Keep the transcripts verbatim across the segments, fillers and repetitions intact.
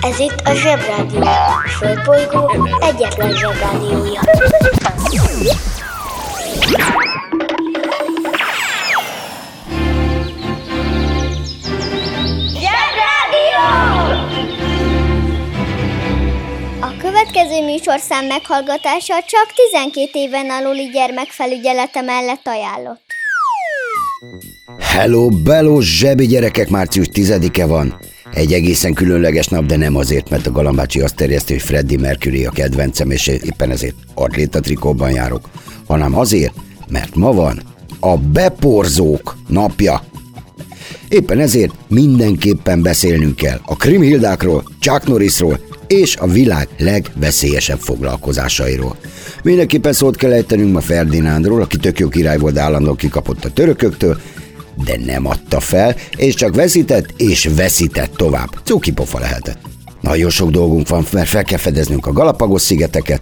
Ez itt a Zsebrádió, a Földbolygó egyetlen zsebrádiója. Zsebrádió! A következő műsorszám meghallgatása csak tizenkét éven aluli gyermekfelügyelete mellett ajánlott. Hello, bello, zsebi gyerekek, március tizedike van. Egy egészen különleges nap, de nem azért, mert a Galambácsi azt terjeszti, hogy Freddie Mercury a kedvencem, és éppen ezért atlétatrikóban járok, hanem azért, mert ma van a beporzók napja. Éppen ezért mindenképpen beszélnünk kell a Krimhildákról, Chuck Norrisról és a világ legveszélyesebb foglalkozásairól. Mindenképpen szót kell ejtenünk ma Ferdinándról, aki tök jó király volt, állandóan kikapott a törököktől, de nem adta fel, és csak veszített, és veszített tovább. Cukipofa lehetett. Nagyon sok dolgunk van, mert fel kell fedeznünk a Galapagos szigeteket,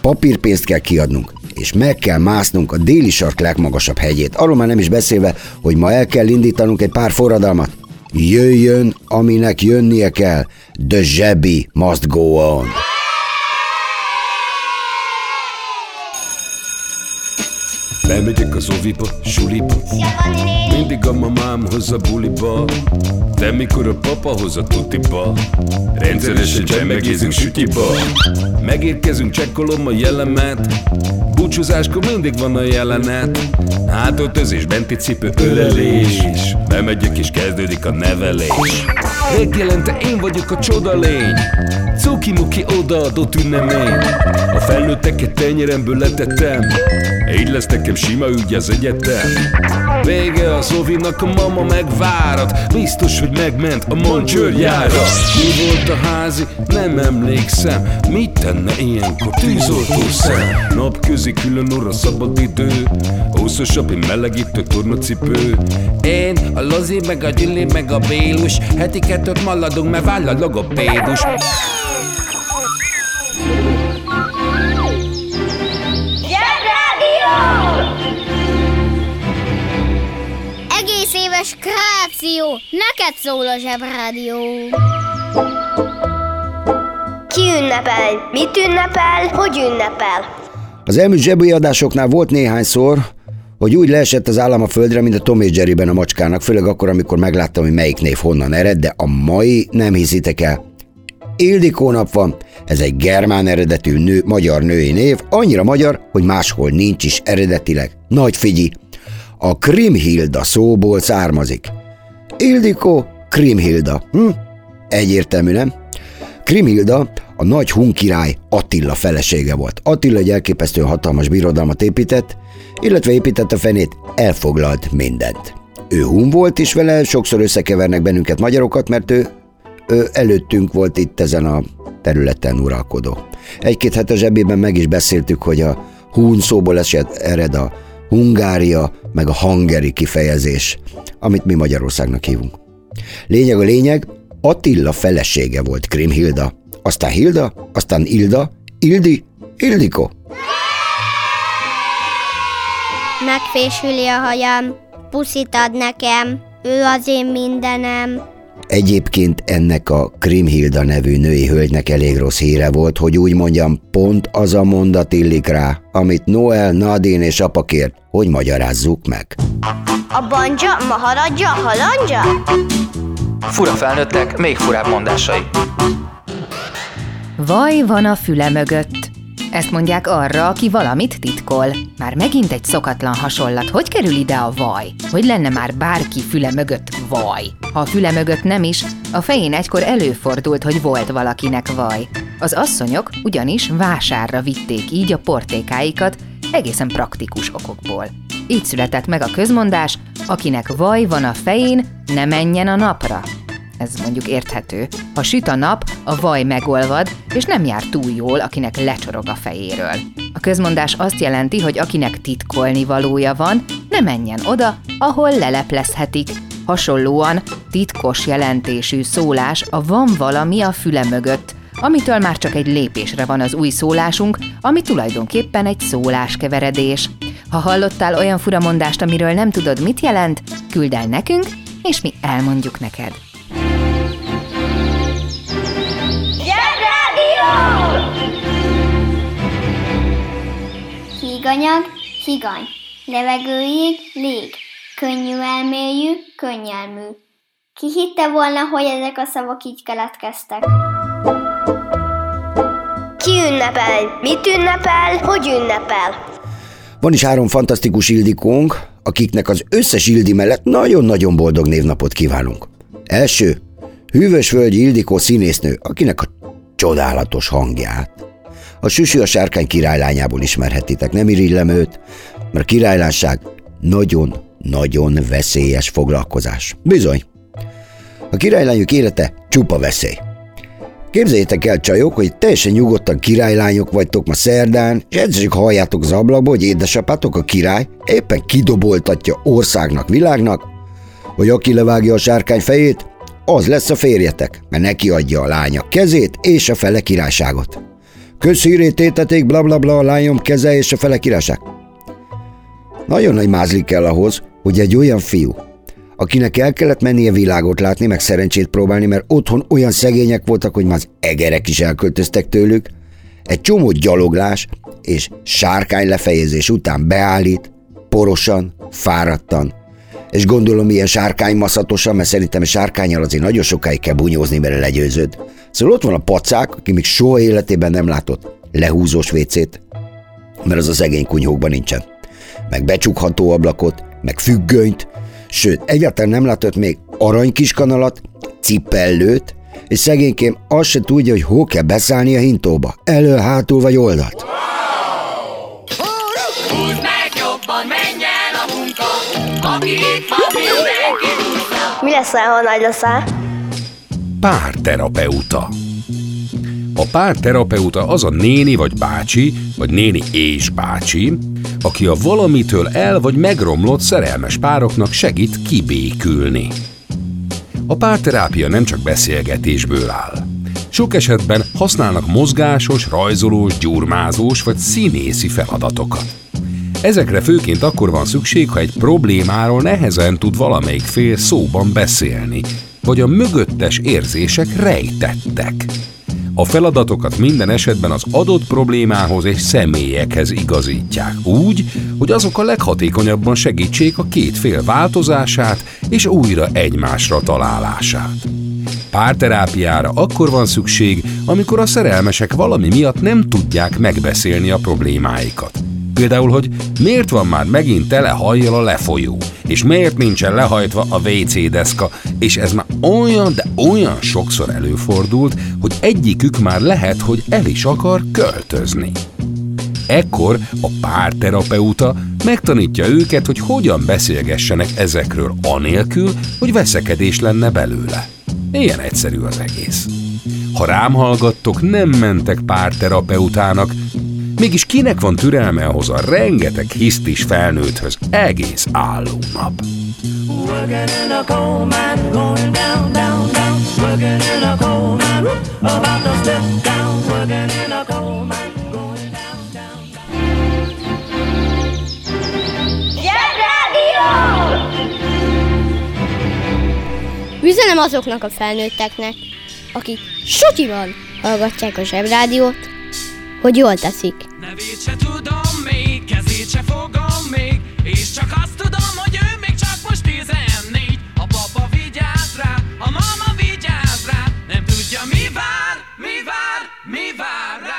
papírpénzt kell kiadnunk, és meg kell másznunk a déli sark legmagasabb hegyét. Arról már nem is beszélve, hogy ma el kell indítanunk egy pár forradalmat. Jöjjön, aminek jönnie kell. The zsebi must go on. Elmegyek az oviba, suliba, mindig a mamámhoz a buliba, de mikor a papahoz a tutiba, rendszeresen csemmegézünk sütiba. Megérkezünk, csekkolom a jellemet, búcsúzáskor mindig van a jelenet. Hátortözés, benti cipő, ölelés, bemegyek és kezdődik a nevelés. Megjelente én vagyok a csoda lény, cuki-muki odaadott ünnemény. A felnőtteket tenyeremből letettem, így lesz nekem sima ügy az egyetem. Vége az ovinak, a mama megvárat, biztos, hogy megment a mancsőrjára. Mi volt a házi? Nem emlékszem, mit tenne ilyenkor tűzoltószem? Napközi külön óra, szabad idő, húszosabb, én melegítő tornacipő. Én, a Lozi, meg a Gyüli, meg a Bélus, heti kettőt maladunk, mert váll a logopédus. Skráció, neked szól a Zsebrádió. Ki ünnepel? Mit ünnepel? Hogy ünnepel? Az elmúlt zsebi adásoknál volt néhányszor, hogy úgy leesett az állam a földre, mint a Tom és Jerryben a macskának, főleg akkor, amikor megláttam, hogy melyik név honnan ered, de a mai nem hiszitek el. Ildikó nap van, ez egy germán eredetű nő, magyar női név, annyira magyar, hogy máshol nincs is eredetileg. Nagy figyi! A Krimhilda szóból származik. Ildikó, Krimhilda. Hm? Egyértelmű, nem? Krimhilda a nagy hun király Attila felesége volt. Attila egy elképesztően hatalmas birodalmat épített, illetve épített a fenét, elfoglalt mindent. Ő hun volt, és vele sokszor összekevernek bennünket magyarokat, mert ő, ő előttünk volt itt ezen a területen uralkodó. Egy-két hete zsebében meg is beszéltük, hogy a hun szóból esett, ered a Hungária, meg a hungary kifejezés, amit mi Magyarországnak hívunk. Lényeg a lényeg, Attila felesége volt Krimhilda, aztán Hilda, aztán Ilda, Ildi, Ildikó. Megfésüli a hajam, puszit ad nekem, ő az én mindenem. Egyébként ennek a Krimhilda nevű női hölgynek elég rossz híre volt, hogy úgy mondjam, pont az a mondat illik rá, amit Noel, Nadine és apa kért, hogy magyarázzuk meg. A banja, maharadja, halandja? Fura felnőttek, még furább mondásai. Vaj van a füle mögött. Ezt mondják arra, aki valamit titkol. Már megint egy szokatlan hasonlat. Hogy kerül ide a vaj? Hogy lenne már bárki füle mögött vaj? Ha a füle mögött nem is, a fején egykor előfordult, hogy volt valakinek vaj. Az asszonyok ugyanis vásárra vitték így a portékáikat, egészen praktikus okokból. Így született meg a közmondás, akinek vaj van a fején, ne menjen a napra. Ez mondjuk érthető. Ha süt a nap, a vaj megolvad, és nem jár túl jól, akinek lecsorog a fejéről. A közmondás azt jelenti, hogy akinek titkolni valója van, ne menjen oda, ahol leleplezhetik. Hasonlóan titkos jelentésű szólás a van valami a füle mögött, amitől már csak egy lépésre van az új szólásunk, ami tulajdonképpen egy szóláskeveredés. Ha hallottál olyan furamondást, amiről nem tudod, mit jelent, küld el nekünk, és mi elmondjuk neked. Híganyag, higany, levegőig, lég, könnyű elmélyű, könnyelmű. Ki hitte volna, hogy ezek a szavak így keletkeztek? Ki ünnepel? Mit ünnepel? Hogy ünnepel? Van is három fantasztikus Ildikónk, akiknek az összes Ildi mellett nagyon-nagyon boldog névnapot kívánunk. Első, Hűvösvölgyi Ildikó színésznő, akinek a csodálatos hangját a Süsű a sárkány királylányából ismerhetitek. Nem irigylem őt, mert a királylányság nagyon-nagyon veszélyes foglalkozás. Bizony, a királylányok élete csupa veszély. Képzeljétek el, csajok, hogy teljesen nyugodtan királylányok vagytok ma szerdán, és egyszerűen halljátok az ablakba, hogy édesapátok a király éppen kidoboltatja országnak, világnak, hogy aki levágja a sárkány fejét, az lesz a férjetek, mert neki adja a lánya kezét és a fele királyságot. Közhírét téteték, blablabla, bla, bla, a lányom keze és a fele királyság. Nagyon nagy mázlik kell ahhoz, hogy egy olyan fiú, akinek el kellett mennie világot látni, meg szerencsét próbálni, mert otthon olyan szegények voltak, hogy már az egerek is elköltöztek tőlük, egy csomó gyaloglás és sárkány lefejezés után beállít, porosan, fáradtan, és gondolom ilyen sárkánymaszatosan, mert szerintem a sárkányal azért nagyon sokáig kell bunyózni, mert legyőződ. Szóval ott van a pacák, aki még soha életében nem látott lehúzós vécét, mert az a szegény kunyhókban nincsen. Meg becsukható ablakot, meg függönyt, sőt, egyáltalán nem látott még aranykискanalat, cipellőt, és szegénykém azt se tudja, hogy hol kell beszállni a hintóba, elő, hátul vagy oldalt. Mi leszel, ha nagy leszel? Párterapeuta. A párterapeuta az a néni vagy bácsi, vagy néni és bácsi, aki a valamitől el vagy megromlott szerelmes pároknak segít kibékülni. A párterápia nem csak beszélgetésből áll. Sok esetben használnak mozgásos, rajzolós, gyurmázós vagy színészi feladatokat. Ezekre főként akkor van szükség, ha egy problémáról nehezen tud valamelyik fél szóban beszélni, vagy a mögöttes érzések rejtettek. A feladatokat minden esetben az adott problémához és személyekhez igazítják úgy, hogy azok a leghatékonyabban segítsék a két fél változását és újra egymásra találását. Párterápiára akkor van szükség, amikor a szerelmesek valami miatt nem tudják megbeszélni a problémáikat. Például, hogy miért van már megint tele hajjal a lefolyó, és miért nincsen lehajtva a vé cé deszka, és ez már olyan, de olyan sokszor előfordult, hogy egyikük már lehet, hogy el is akar költözni. Ekkor a párterapeuta megtanítja őket, hogy hogyan beszélgessenek ezekről anélkül, hogy veszekedés lenne belőle. Ilyen egyszerű az egész. Ha rám hallgattok, nem mentek párterapeutának, mégis kinek van türelme ahhoz a rengeteg hisztis felnőtthöz egész álló nap? Zsebrádió! Üzenem azoknak a felnőtteknek, akik sutyiban hallgatják a Zsebrádiót, hogy jól teszik. Nevét se tudom még, kezét se fogom még, és csak azt tudom, hogy ő még csak most tizennégy. A papa vigyáz rá, a mama vigyáz rá, nem tudja, mi vár, mi vár, mi vár rá.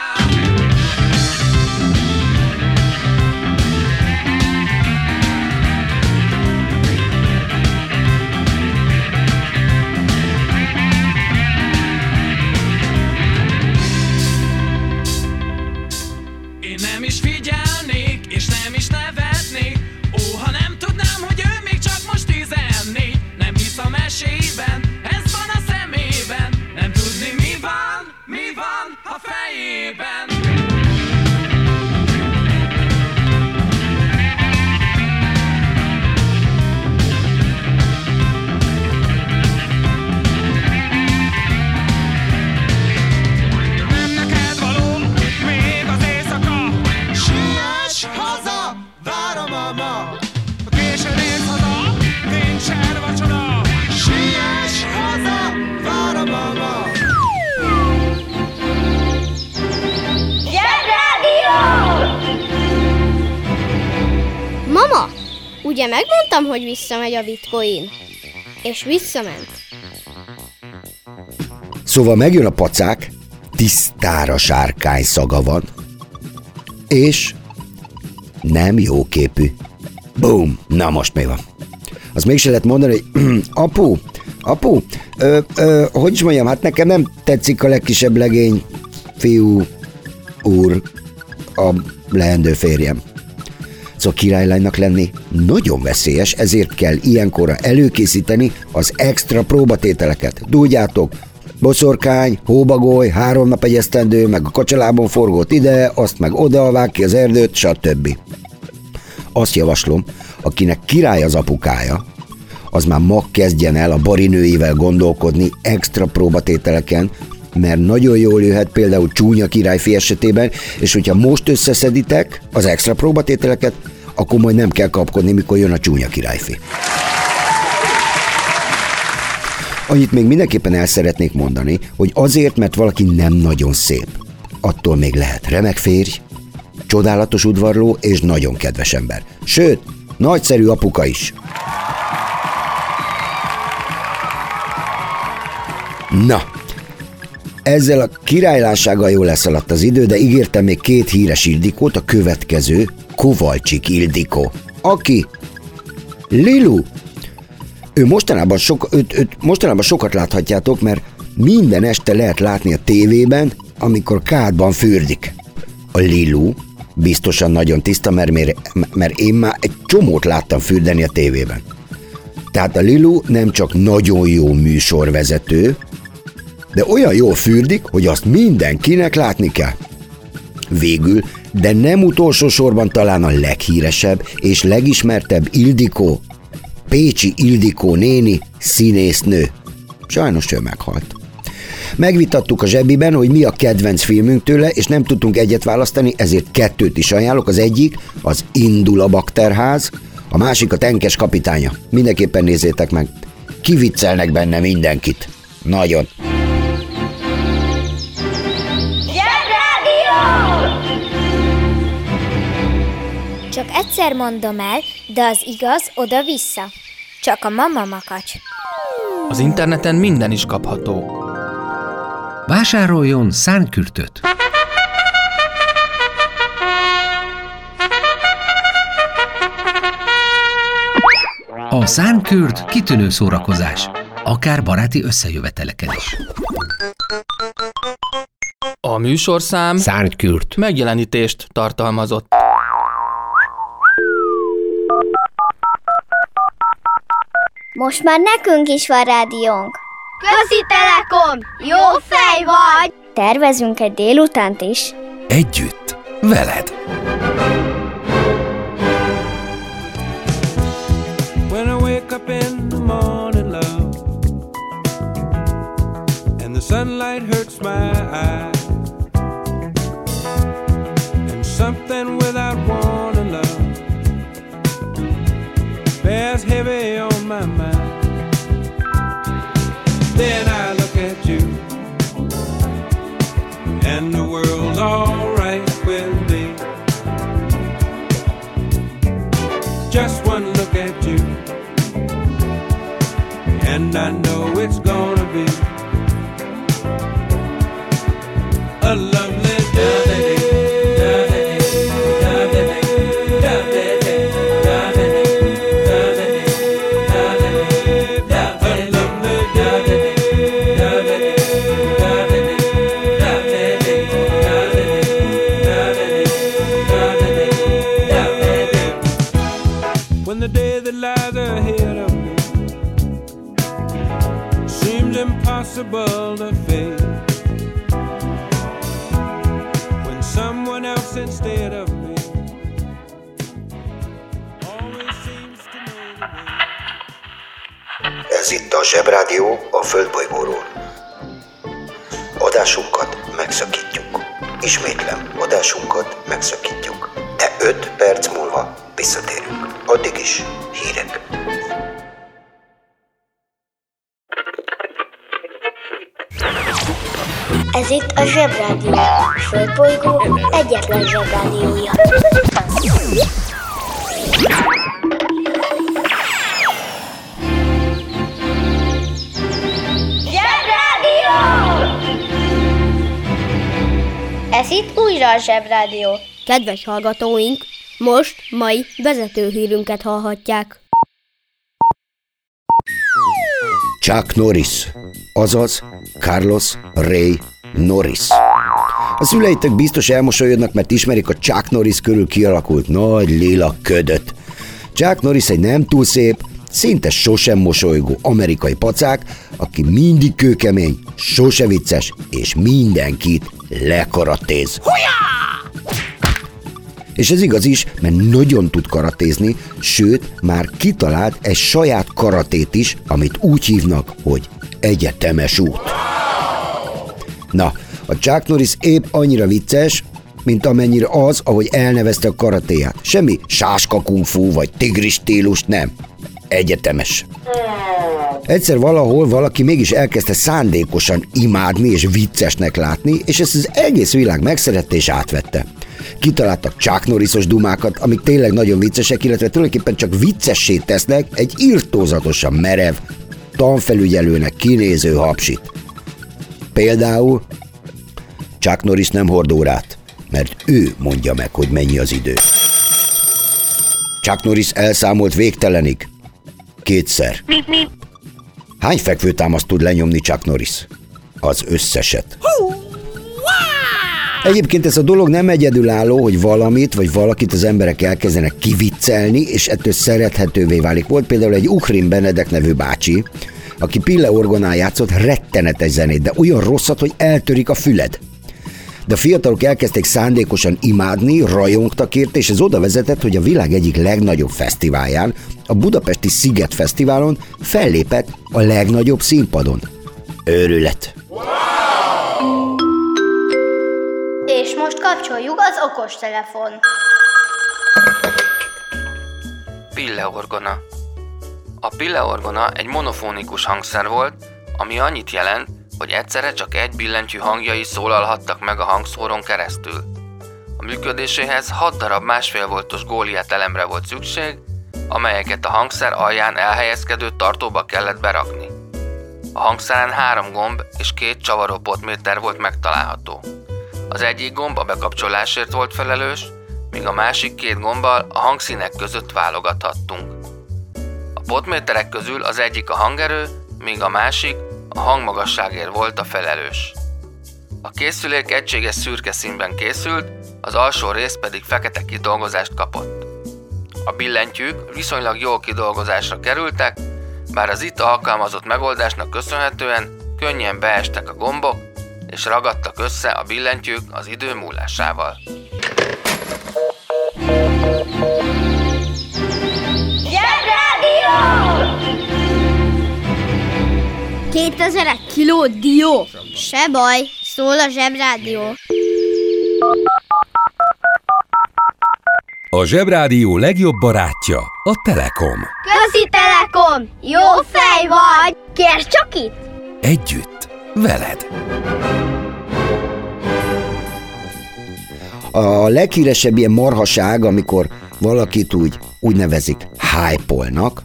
Nem is figyelnék, és nem is nevetnék, ó, ha nem Ugye megmondtam, hogy visszamegy a bitcoin? És visszament. Szóval megjön a pacák, tisztára sárkány szaga van, és nem jó képű. Boom! Na most mi van? Az mégse lehet mondani, hogy apu, apu, ö, ö, hogy is mondjam, hát nekem nem tetszik a legkisebb legény, fiú, úr, a leendő férjem. Szóval királylánynak lenni nagyon veszélyes, ezért kell ilyenkorra előkészíteni az extra próbatételeket. Tudjátok, boszorkány, hóbagoly, három nap egy esztendő, meg a kacsalábon forgót ide, azt meg oda, vág ki az erdőt, stb. Azt javaslom, akinek király az apukája, az már ma kezdjen el a barinőivel gondolkodni extra próbatételeken, mert nagyon jól jöhet például csúnya királyfi esetében, és hogyha most összeszeditek az extra próbatételeket, akkor majd nem kell kapkodni, mikor jön a csúnya királyfi. Annyit még mindenképpen el szeretnék mondani, hogy azért, mert valaki nem nagyon szép, attól még lehet remek férj, csodálatos udvarló és nagyon kedves ember. Sőt, nagyszerű apuka is. Na, ezzel a királylásággal jól leszaladt az idő, de ígértem még két híres Ildikót, a következő Kovalcsik Ildikó, aki Lilu. Ő mostanában, sok, őt, őt mostanában sokat láthatjátok, mert minden este lehet látni a tévében, amikor kádban fürdik. A Lilu biztosan nagyon tiszta, mert, mert én már egy csomót láttam fürdeni a tévében. Tehát a Lilu nem csak nagyon jó műsorvezető, de olyan jól fürdik, hogy azt mindenkinek látni kell. Végül, de nem utolsó sorban talán a leghíresebb és legismertebb Ildikó, Pécsi Ildikó néni, színésznő. Sajnos ő meghalt. Megvitattuk a zsebiben, hogy mi a kedvenc filmünk tőle, és nem tudtunk egyet választani, ezért kettőt is ajánlok. Az egyik az Indul a bakterház, a másik a Tenkes kapitánya. Mindenképpen nézzétek meg. Kiviccelnek benne mindenkit. Nagyon. Csak egyszer mondom el, de az igaz oda-vissza. Csak a mama makacs. Az interneten minden is kapható. Vásároljon szárnykürtöt! A szárnykürt kitűnő szórakozás, akár baráti összejöveteleken is. A műsorszám szárnykürt megjelenítést tartalmazott. Most már nekünk is van rádiónk. Köszi Telekom! Jó fej vagy! Tervezünk egy délutánt is. Együtt, veled! When I wake up in the morning, love, and the sunlight hurts my eyes, and something without warning, love, bears heavy on my mind. Then I look at you, and the world's alright with me. Just one look at you, and I know it's gonna be a lovely day. Ez itt a Zsebrádió a Földbolygóról. Adásunkat megszakítjuk. Ismétlem, adásunkat megszakítjuk. De öt perc múlva visszatérünk. Addig is hírek. Ez itt a Zsebrádió a Földbolygó egyetlen zsebrádiója. itt újra a Zsebrádió. Kedves hallgatóink, most mai vezetőhírünket hallhatják. Chuck Norris, azaz Carlos Ray Norris. A szüleitek biztos elmosolyodnak, mert ismerik a Chuck Norris körül kialakult nagy lila ködöt. Chuck Norris egy nem túl szép, szinte sosem mosolygó amerikai pacák, aki mindig kőkemény, sose vicces, és mindenkit lekaratéz. Hujá! És ez igaz is, mert nagyon tud karatézni, sőt, már kitalált egy saját karatét is, amit úgy hívnak, hogy egyetemes út. Na, a Chuck Norris épp annyira vicces, mint amennyire az, ahogy elnevezte a karatéját. Semmi sáska kungfu vagy tigris stílus, nem. Egyetemes. Egyszer valahol valaki mégis elkezdte szándékosan imádni és viccesnek látni, és ezt az egész világ megszerette és átvette. Kitaláltak Chuck Norrisos dumákat, amik tényleg nagyon viccesek, illetve tulajdonképpen csak viccessé tesznek egy irtózatosan merev, tanfelügyelőnek kinéző hapsit. Például Chuck Norris nem hord órát, mert ő mondja meg, hogy mennyi az idő. Chuck Norris elszámolt végtelenig. Kétszer. Hány fekvőtámaszt tud lenyomni Chuck Norris? Az összeset. Egyébként ez a dolog nem egyedülálló, hogy valamit vagy valakit az emberek elkezdenek kiviccelni, és ettől szerethetővé válik. Volt például egy Ukrin Benedek nevű bácsi, aki pilleorgonán játszott rettenetes zenét, de olyan rosszat, hogy eltörik a füled. De a fiatalok elkezdték szándékosan imádni, rajongtak ért, és ez oda vezetett, hogy a világ egyik legnagyobb fesztiválján, a budapesti Sziget Fesztiválon fellépett a legnagyobb színpadon. Őrület! Wow! És most kapcsoljuk az okostelefon. Pilleorgona. A pilleorgona egy monofónikus hangszer volt, ami annyit jelent, hogy egyszerre csak egy billentyű hangjai szólalhattak meg a hangszórón keresztül. A működéséhez hat darab másfél voltos góliát elemre volt szükség, amelyeket a hangszer alján elhelyezkedő tartóba kellett berakni. A hangszeren három gomb és két csavaró potméter volt megtalálható. Az egyik gomb a bekapcsolásért volt felelős, míg a másik két gombbal a hangszínek között válogathattunk. A potméterek közül az egyik a hangerő, míg a másik a hangmagasságért volt a felelős. A készülék egységes szürke színben készült, az alsó rész pedig fekete kidolgozást kapott. A billentyűk viszonylag jól kidolgozásra kerültek, bár az itt alkalmazott megoldásnak köszönhetően könnyen beestek a gombok, és ragadtak össze a billentyűk az idő múlásával. kétezer kiló dió! Se baj, szól a Zsebrádió! A Zsebrádió legjobb barátja a Telekom. Közi Telekom! Jó fej vagy! Kérd csak itt! Együtt, veled! A leghíresebb ilyen marhaság, amikor valakit úgy, úgy nevezik hype-olnak,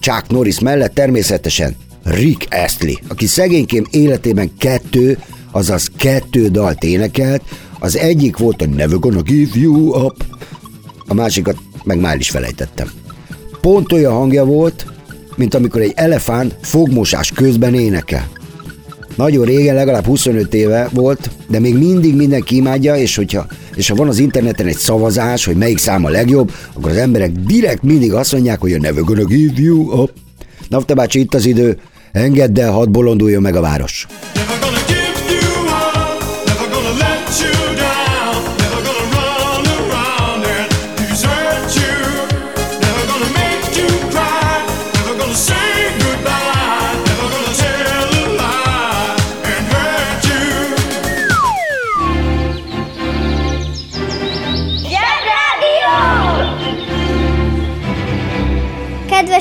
Chuck Norris mellett természetesen Rick Astley, aki szegénykém életében kettő, azaz kettő dalt énekelt, az egyik volt a Never Gonna Give You Up, a másikat meg már is felejtettem. Pont olyan hangja volt, mint amikor egy elefánt fogmosás közben énekel. Nagyon régen, legalább huszonöt éve volt, de még mindig mindenki imádja, és, hogyha, és ha van az interneten egy szavazás, hogy melyik szám a legjobb, akkor az emberek direkt mindig azt mondják, hogy a Never Gonna Give You Up. Nafta bácsi, itt az idő, engedd el, hadd bolonduljon meg a város.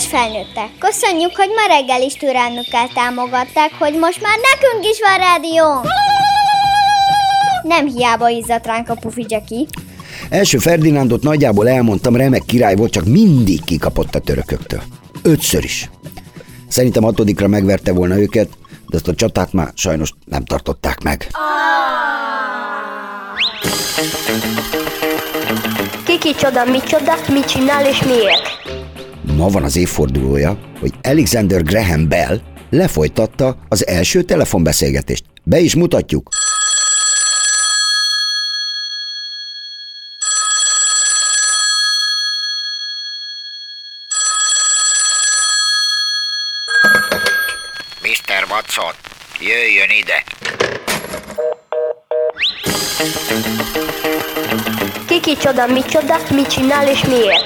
Felnőttek. Köszönjük, hogy ma reggel is türelmükkel támogatták, hogy most már nekünk is van rádió. Nem hiába izzadt ránk a pufi dzseki. Első Ferdinándot nagyjából elmondtam, remek király volt, csak mindig kikapott a törököktől. Ötször is. Szerintem hatodikra megverte volna őket, de azt a csatát már sajnos nem tartották meg. Kiki csoda, micsoda, mit csinál és miért? Ma van az évfordulója, hogy Alexander Graham Bell lefolytatta az első telefonbeszélgetést. Be is mutatjuk! miszter Watson, jöjjön ide! Kiki csoda, micsoda, mit csinál és miért?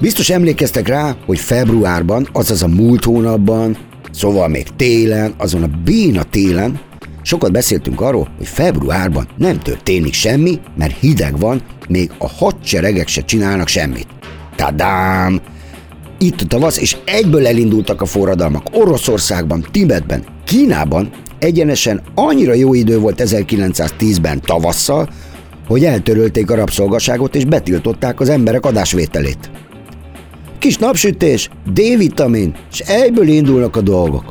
Biztos emlékeztek rá, hogy februárban, azaz a múlt hónapban, szóval még télen, azon a béna télen, sokat beszéltünk arról, hogy februárban nem történik semmi, mert hideg van, még a hadseregek se csinálnak semmit. Tadám! Itt a tavasz, és egyből elindultak a forradalmak Oroszországban, Tibetben, Kínában, egyenesen annyira jó idő volt ezerkilencszáztízben tavasszal, hogy eltörölték a rabszolgaságot és betiltották az emberek adásvételét. Kis napsütés, D-vitamin, és egyből indulnak a dolgok.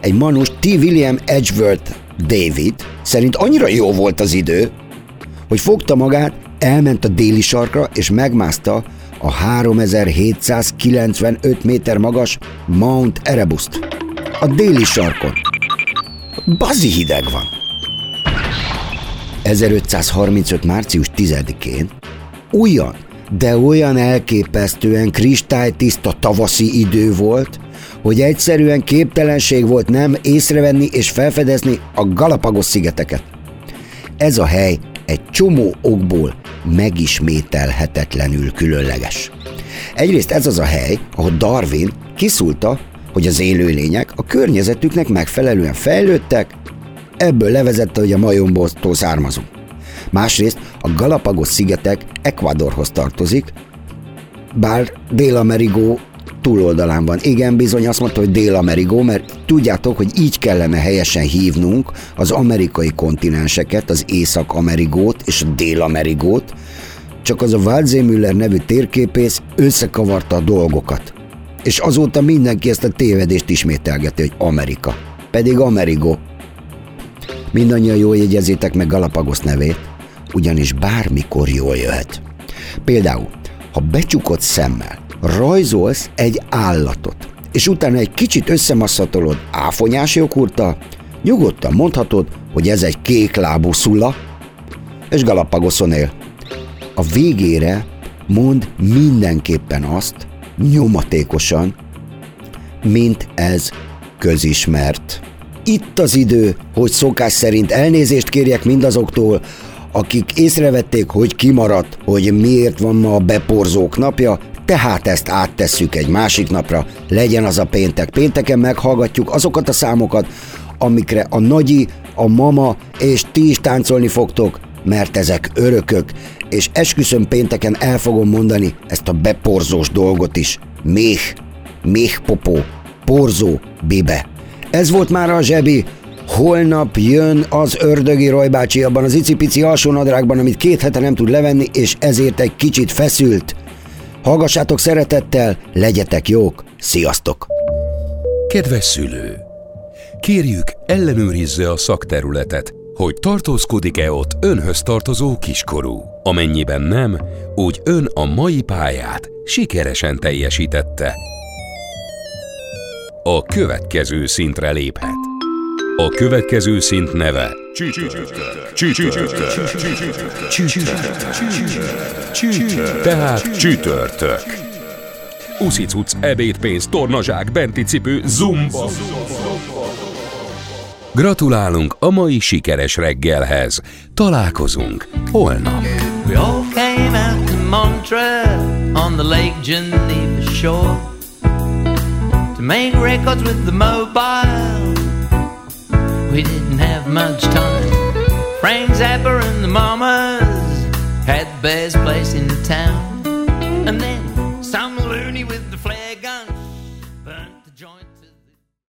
Egy manus T. William Edgeworth David szerint annyira jó volt az idő, hogy fogta magát, elment a déli sarkra és megmászta a háromezer-hétszázkilencvenöt méter magas Mount Erebust. A déli sarkon. Bazi hideg van. ezerötszázharmincöt. március tizedikén újjan, de olyan elképesztően kristálytiszta tavaszi idő volt, hogy egyszerűen képtelenség volt nem észrevenni és felfedezni a Galapagos szigeteket. Ez a hely egy csomó okból megismételhetetlenül különleges. Egyrészt ez az a hely, ahol Darwin kiszúrta, hogy az élőlények a környezetüknek megfelelően fejlődtek, ebből levezette, hogy a majomboltól származunk. Másrészt a Galapagos szigetek Ecuadorhoz tartozik, bár Dél-Amerigó túloldalán van. Igen, bizony azt mondta, hogy Dél-Amerigó, mert tudjátok, hogy így kellene helyesen hívnunk az amerikai kontinenseket, az Észak-Amerigót és a Dél-Amerigót, csak az a Waldseemüller nevű térképész összekavarta a dolgokat. És azóta mindenki ezt a tévedést ismételgeti, hogy Amerika. Pedig Amerigó. Mindannyian jól jegyezzétek meg Galapagos nevét, ugyanis bármikor jól jöhet. Például, ha becsukott szemmel rajzolsz egy állatot, és utána egy kicsit összemasszatolod áfonyás joghurttal, nyugodtan mondhatod, hogy ez egy kéklábú szula, és Galapagoson él. A végére mondd mindenképpen azt, nyomatékosan, mint ez közismert. Itt az idő, hogy szokás szerint elnézést kérjek mindazoktól, akik észrevették, hogy kimaradt, hogy miért van ma a beporzók napja, tehát ezt áttesszük egy másik napra, legyen az a péntek. Pénteken meghallgatjuk azokat a számokat, amikre a nagyi, a mama és ti is táncolni fogtok, mert ezek örökök, és esküszöm pénteken el fogom mondani ezt a beporzós dolgot is. Méh, méhpopó, porzó, bibe. Ez volt már a zsebi. Holnap jön az ördögi Roy bácsi abban az icipici alsónadrágban, amit két hete nem tud levenni, és ezért egy kicsit feszült. Hallgassátok szeretettel, legyetek jók, sziasztok! Kedves szülő! Kérjük, ellenőrizze a szakterületet, hogy tartózkodik-e ott önhöz tartozó kiskorú. Amennyiben nem, úgy ön a mai pályát sikeresen teljesítette. A következő szintre léphet. A következő szint neve csütörtök. Tehát csütörtök. Uszicuc, ebédpénz, tornazsák, benti cipő, zumba. Gratulálunk a mai sikeres reggelhez. Találkozunk holnap. We all came out to Montreal on the Lake Geneva shore to make records with the mobile. We didn't have much time. Frank Zappa and the Mamas had the best place in the town. And then